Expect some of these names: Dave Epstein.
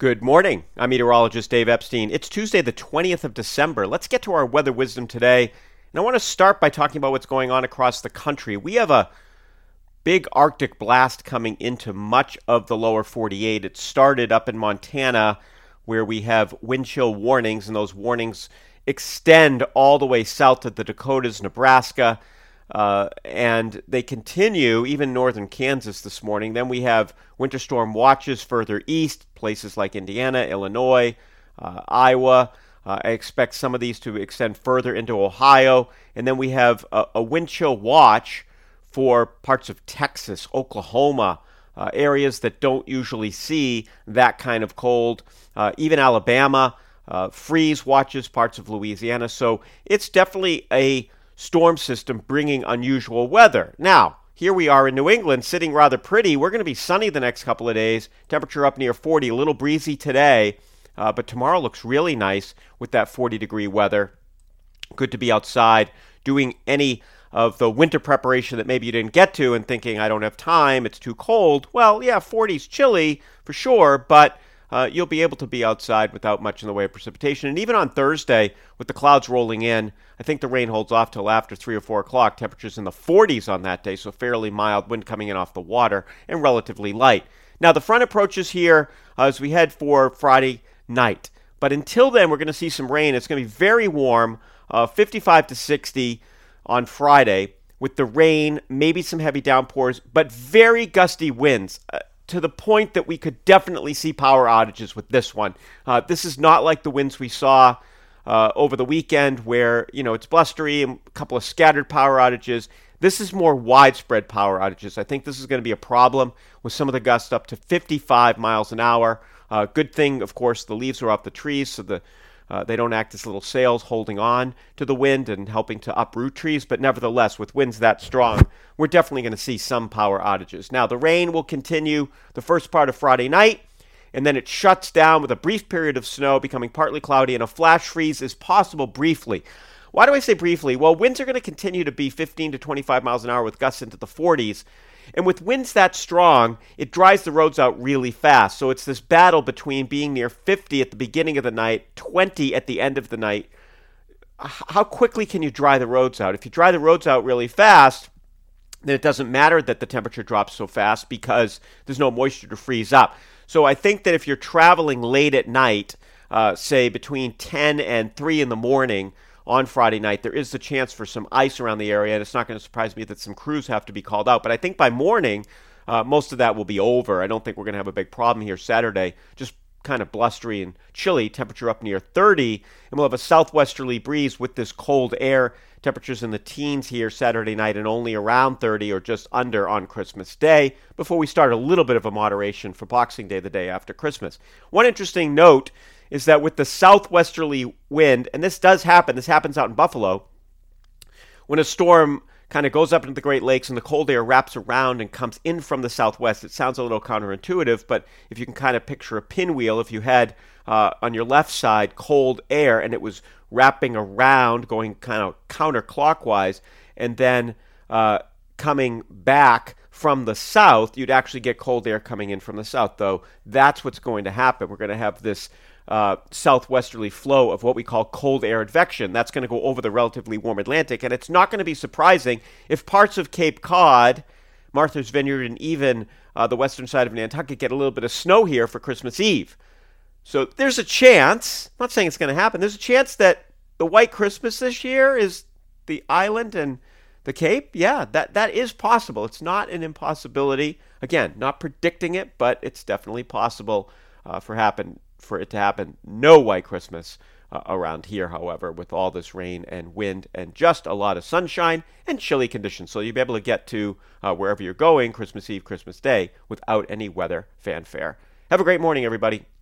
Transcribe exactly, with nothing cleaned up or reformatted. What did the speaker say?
Good morning. I'm meteorologist Dave Epstein. It's Tuesday, the twentieth of December. Let's get to our weather wisdom today. And I want to start by talking about what's going on across the country. We have a big Arctic blast coming into much of the lower forty-eight. It started up in Montana, where we have wind chill warnings, and those warnings extend all the way south to the Dakotas, Nebraska, uh, and they continue even northern Kansas this morning. Then we have winter storm watches further east, places like Indiana, Illinois, uh, Iowa. Uh, I expect some of these to extend further into Ohio. And then we have a, a wind chill watch for parts of Texas, Oklahoma, uh, areas that don't usually see that kind of cold, uh, even Alabama, uh, freeze watches, parts of Louisiana. So it's definitely a storm system bringing unusual weather. Now, here we are in New England, sitting rather pretty. We're going to be sunny the next couple of days. Temperature up near forty, a little breezy today, uh, but tomorrow looks really nice with that forty-degree weather. Good to be outside doing any of the winter preparation that maybe you didn't get to and thinking, I don't have time, it's too cold. Well, yeah, forty's chilly for sure, but uh, you'll be able to be outside without much in the way of precipitation. And even on Thursday, with the clouds rolling in, I think the rain holds off till after three or four o'clock. Temperatures in the forties on that day, so fairly mild, wind coming in off the water, and relatively light. Now, the front approaches here uh, as we head for Friday night. But until then, we're going to see some rain. It's going to be very warm, uh, fifty-five to sixty on Friday, with the rain, maybe some heavy downpours, but very gusty winds, uh, to the point that we could definitely see power outages with this one. Uh, this is not like the winds we saw uh, over the weekend where, you know, it's blustery and a couple of scattered power outages. This is more widespread power outages. I think this is going to be a problem with some of the gusts up to fifty-five miles an hour. Uh, good thing, of course, the leaves are off the trees, so the Uh, they don't act as little sails holding on to the wind and helping to uproot trees. But nevertheless, with winds that strong, we're definitely going to see some power outages. Now, the rain will continue the first part of Friday night, and then it shuts down with a brief period of snow becoming partly cloudy, and a flash freeze is possible briefly. Why do I say briefly? Well, winds are going to continue to be fifteen to twenty-five miles an hour with gusts into the forties. And with winds that strong, it dries the roads out really fast. So it's this battle between being near fifty at the beginning of the night, twenty at the end of the night. How quickly can you dry the roads out? If you dry the roads out really fast, then it doesn't matter that the temperature drops so fast because there's no moisture to freeze up. So I think that if you're traveling late at night, uh, say between ten and three in the morning, on Friday night, there is the chance for some ice around the area, and it's not going to surprise me that some crews have to be called out. But I think by morning, uh, most of that will be over. I don't think we're going to have a big problem here Saturday. Just kind of blustery and chilly, temperature up near thirty, and we'll have a southwesterly breeze with this cold air. Temperatures in the teens here Saturday night and only around thirty or just under on Christmas Day before we start a little bit of a moderation for Boxing Day, the day after Christmas. One interesting note is that with the southwesterly wind, and this does happen, this happens out in Buffalo, when a storm kind of goes up into the Great Lakes and the cold air wraps around and comes in from the southwest. It sounds a little counterintuitive, but if you can kind of picture a pinwheel, if you had uh, on your left side cold air and it was wrapping around, going kind of counterclockwise, and then uh, coming back from the south, you'd actually get cold air coming in from the south, though that's what's going to happen. We're going to have this Uh, southwesterly flow of what we call cold air advection. That's going to go over the relatively warm Atlantic, and it's not going to be surprising if parts of Cape Cod, Martha's Vineyard, and even uh, the western side of Nantucket get a little bit of snow here for Christmas Eve. So there's a chance, I'm not saying it's going to happen, there's a chance that the White Christmas this year is the island and the Cape. Yeah, that that is possible. It's not an impossibility. Again, not predicting it, but it's definitely possible uh, for happen. for it to happen. No White Christmas uh, around here, however, with all this rain and wind and just a lot of sunshine and chilly conditions. So you'll be able to get to uh, wherever you're going Christmas Eve, Christmas Day without any weather fanfare. Have a great morning, everybody.